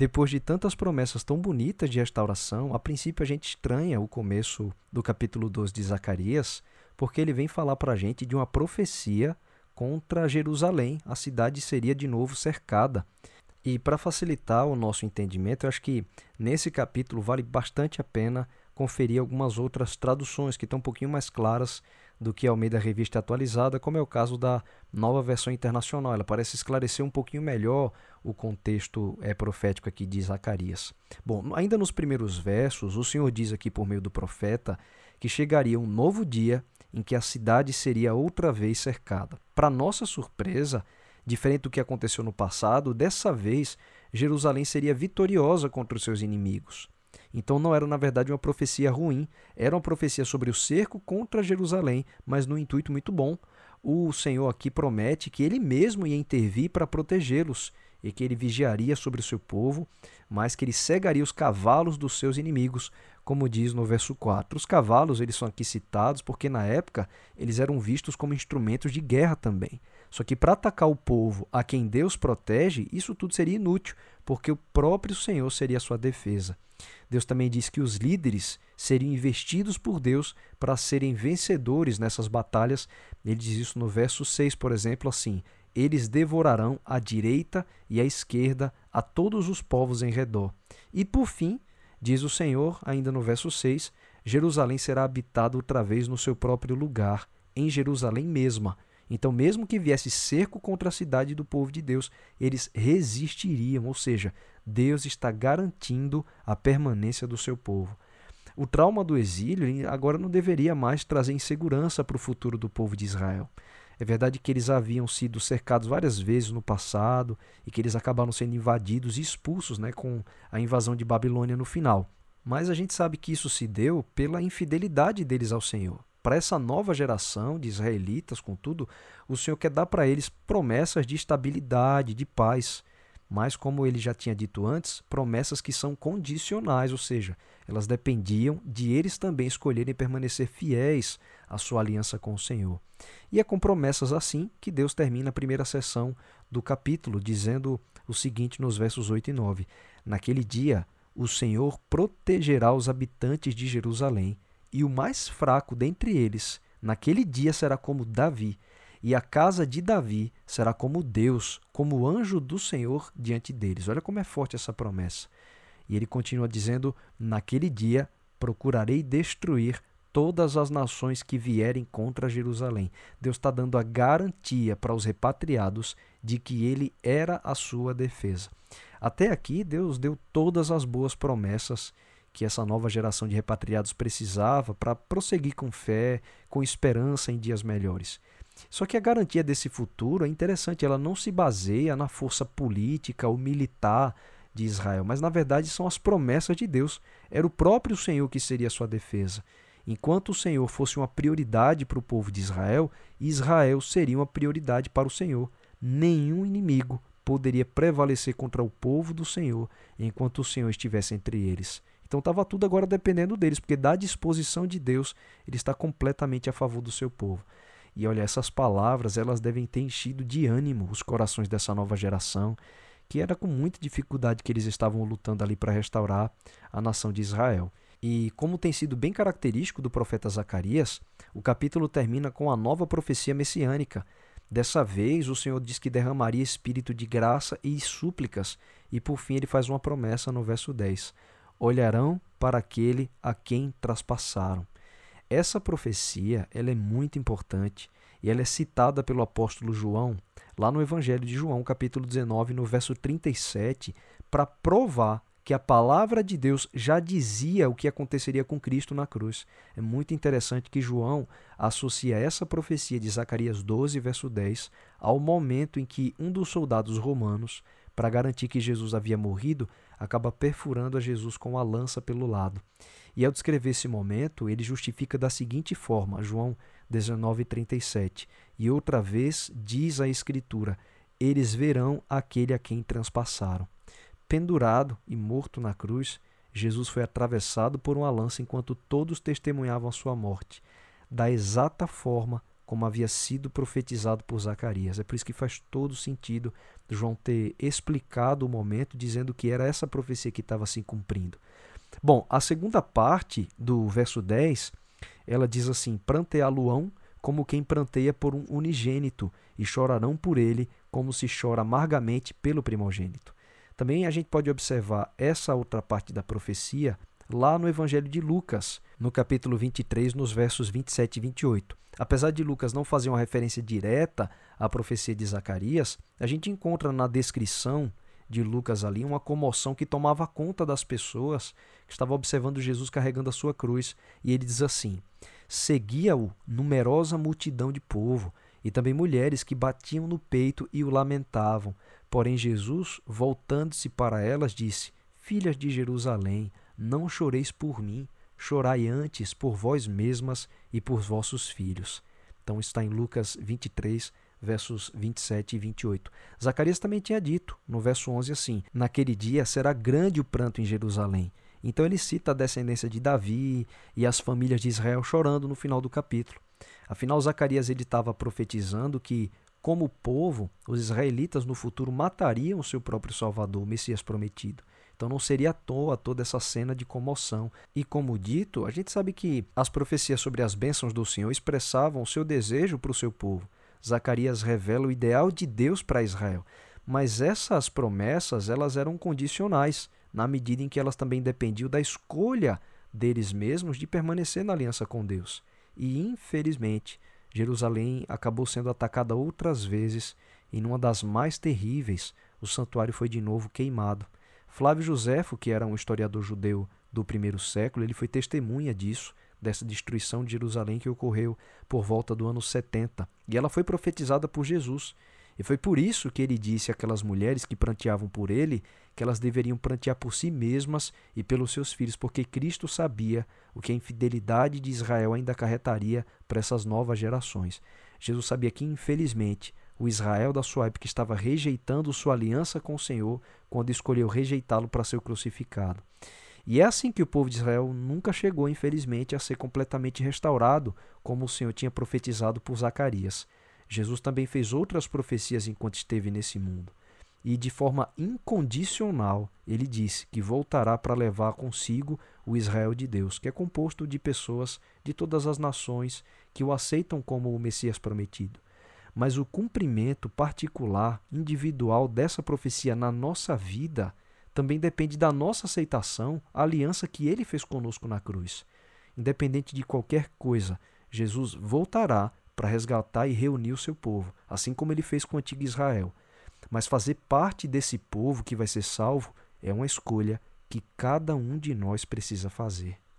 Depois de tantas promessas tão bonitas de restauração, a princípio a gente estranha o começo do capítulo 12 de Zacarias, porque ele vem falar para a gente de uma profecia contra Jerusalém. A cidade seria de novo cercada. E para facilitar o nosso entendimento, eu acho que nesse capítulo vale bastante a pena conferir algumas outras traduções que estão um pouquinho mais claras do que a Almeida Revista Atualizada, como é o caso da Nova Versão Internacional. Ela parece esclarecer um pouquinho melhor o contexto profético aqui de Zacarias. Bom, ainda nos primeiros versos, o Senhor diz aqui por meio do profeta que chegaria um novo dia em que a cidade seria outra vez cercada. Para nossa surpresa, diferente do que aconteceu no passado, dessa vez Jerusalém seria vitoriosa contra os seus inimigos. Então não era, na verdade, uma profecia ruim, era uma profecia sobre o cerco contra Jerusalém, mas num intuito muito bom. O Senhor aqui promete que ele mesmo ia intervir para protegê-los e que ele vigiaria sobre o seu povo, mas que ele cegaria os cavalos dos seus inimigos, como diz no verso 4. Os cavalos, eles são aqui citados porque na época eles eram vistos como instrumentos de guerra também. Só que para atacar o povo a quem Deus protege, isso tudo seria inútil, porque o próprio Senhor seria a sua defesa. Deus também diz que os líderes seriam investidos por Deus para serem vencedores nessas batalhas. Ele diz isso no verso 6, por exemplo, assim: eles devorarão à direita e à esquerda a todos os povos em redor. E por fim, diz o Senhor, ainda no verso 6, Jerusalém será habitada outra vez no seu próprio lugar, em Jerusalém mesma. Então, mesmo que viesse cerco contra a cidade do povo de Deus, eles resistiriam, ou seja, Deus está garantindo a permanência do seu povo. O trauma do exílio agora não deveria mais trazer insegurança para o futuro do povo de Israel. É verdade que eles haviam sido cercados várias vezes no passado e que eles acabaram sendo invadidos e expulsos, com a invasão de Babilônia no final. Mas a gente sabe que isso se deu pela infidelidade deles ao Senhor. Para essa nova geração de israelitas, contudo, o Senhor quer dar para eles promessas de estabilidade, de paz, mas, como ele já tinha dito antes, promessas que são condicionais, ou seja, elas dependiam de eles também escolherem permanecer fiéis à sua aliança com o Senhor. E é com promessas assim que Deus termina a primeira sessão do capítulo, dizendo o seguinte nos versos 8 e 9: naquele dia, o Senhor protegerá os habitantes de Jerusalém, e o mais fraco dentre eles, naquele dia, será como Davi, e a casa de Davi será como Deus, como o anjo do Senhor diante deles. Olha como é forte essa promessa. E ele continua dizendo: naquele dia procurarei destruir todas as nações que vierem contra Jerusalém. Deus está dando a garantia para os repatriados de que ele era a sua defesa. Até aqui, Deus deu todas as boas promessas que essa nova geração de repatriados precisava para prosseguir com fé, com esperança em dias melhores. Só que a garantia desse futuro é interessante, ela não se baseia na força política ou militar de Israel, mas na verdade são as promessas de Deus. Era o próprio Senhor que seria a sua defesa. Enquanto o Senhor fosse uma prioridade para o povo de Israel, Israel seria uma prioridade para o Senhor. Nenhum inimigo poderia prevalecer contra o povo do Senhor enquanto o Senhor estivesse entre eles. Então estava tudo agora dependendo deles, porque da disposição de Deus, ele está completamente a favor do seu povo. E olha, essas palavras, elas devem ter enchido de ânimo os corações dessa nova geração, que era com muita dificuldade que eles estavam lutando ali para restaurar a nação de Israel. E como tem sido bem característico do profeta Zacarias, o capítulo termina com a nova profecia messiânica. Dessa vez, o Senhor diz que derramaria espírito de graça e súplicas, e por fim ele faz uma promessa no verso 10. Olharão para aquele a quem traspassaram. Essa profecia, ela é muito importante e ela é citada pelo apóstolo João, lá no Evangelho de João, capítulo 19, no verso 37, para provar que a palavra de Deus já dizia o que aconteceria com Cristo na cruz. É muito interessante que João associa essa profecia de Zacarias 12, verso 10, ao momento em que um dos soldados romanos, para garantir que Jesus havia morrido, acaba perfurando a Jesus com a lança pelo lado. E ao descrever esse momento, ele justifica da seguinte forma, João 19:37, e outra vez diz a Escritura: eles verão aquele a quem transpassaram. Pendurado e morto na cruz, Jesus foi atravessado por uma lança enquanto todos testemunhavam a sua morte. Da exata forma como havia sido profetizado por Zacarias. É por isso que faz todo sentido João ter explicado o momento, dizendo que era essa profecia que estava se cumprindo. Bom, a segunda parte do verso 10, ela diz assim: pranteá-lo-ão como quem pranteia por um unigênito, e chorarão por ele como se chora amargamente pelo primogênito. Também a gente pode observar essa outra parte da profecia lá no Evangelho de Lucas, no capítulo 23, nos versos 27 e 28. Apesar de Lucas não fazer uma referência direta à profecia de Zacarias, a gente encontra na descrição de Lucas ali uma comoção que tomava conta das pessoas que estavam observando Jesus carregando a sua cruz. E ele diz assim: seguia-o numerosa multidão de povo e também mulheres que batiam no peito e o lamentavam. Porém Jesus, voltando-se para elas, disse: filhas de Jerusalém, não choreis por mim, chorai antes por vós mesmas e por vossos filhos. Então está em Lucas 23, versos 27 e 28. Zacarias também tinha dito, no verso 11, assim: naquele dia será grande o pranto em Jerusalém. Então ele cita a descendência de Davi e as famílias de Israel chorando no final do capítulo. Afinal, Zacarias estava profetizando que, como povo, os israelitas no futuro matariam o seu próprio Salvador, o Messias prometido. Então não seria à toa toda essa cena de comoção. E como dito, a gente sabe que as profecias sobre as bênçãos do Senhor expressavam o seu desejo para o seu povo. Zacarias revela o ideal de Deus para Israel, mas essas promessas, elas eram condicionais, na medida em que elas também dependiam da escolha deles mesmos de permanecer na aliança com Deus. E, infelizmente, Jerusalém acabou sendo atacada outras vezes, e numa das mais terríveis, o santuário foi de novo queimado. Flávio Josefo, que era um historiador judeu do primeiro século, ele foi testemunha disso, dessa destruição de Jerusalém que ocorreu por volta do ano 70. E ela foi profetizada por Jesus. E foi por isso que ele disse àquelas mulheres que pranteavam por ele que elas deveriam prantear por si mesmas e pelos seus filhos, porque Cristo sabia o que a infidelidade de Israel ainda acarretaria para essas novas gerações. Jesus sabia que, infelizmente, o Israel da sua época estava rejeitando sua aliança com o Senhor quando escolheu rejeitá-lo para ser crucificado. E é assim que o povo de Israel nunca chegou, infelizmente, a ser completamente restaurado, como o Senhor tinha profetizado por Zacarias. Jesus também fez outras profecias enquanto esteve nesse mundo. E de forma incondicional, ele disse que voltará para levar consigo o Israel de Deus, que é composto de pessoas de todas as nações que o aceitam como o Messias prometido. Mas o cumprimento particular, individual dessa profecia na nossa vida também depende da nossa aceitação à aliança que ele fez conosco na cruz. Independente de qualquer coisa, Jesus voltará para resgatar e reunir o seu povo, assim como ele fez com o antigo Israel. Mas fazer parte desse povo que vai ser salvo é uma escolha que cada um de nós precisa fazer.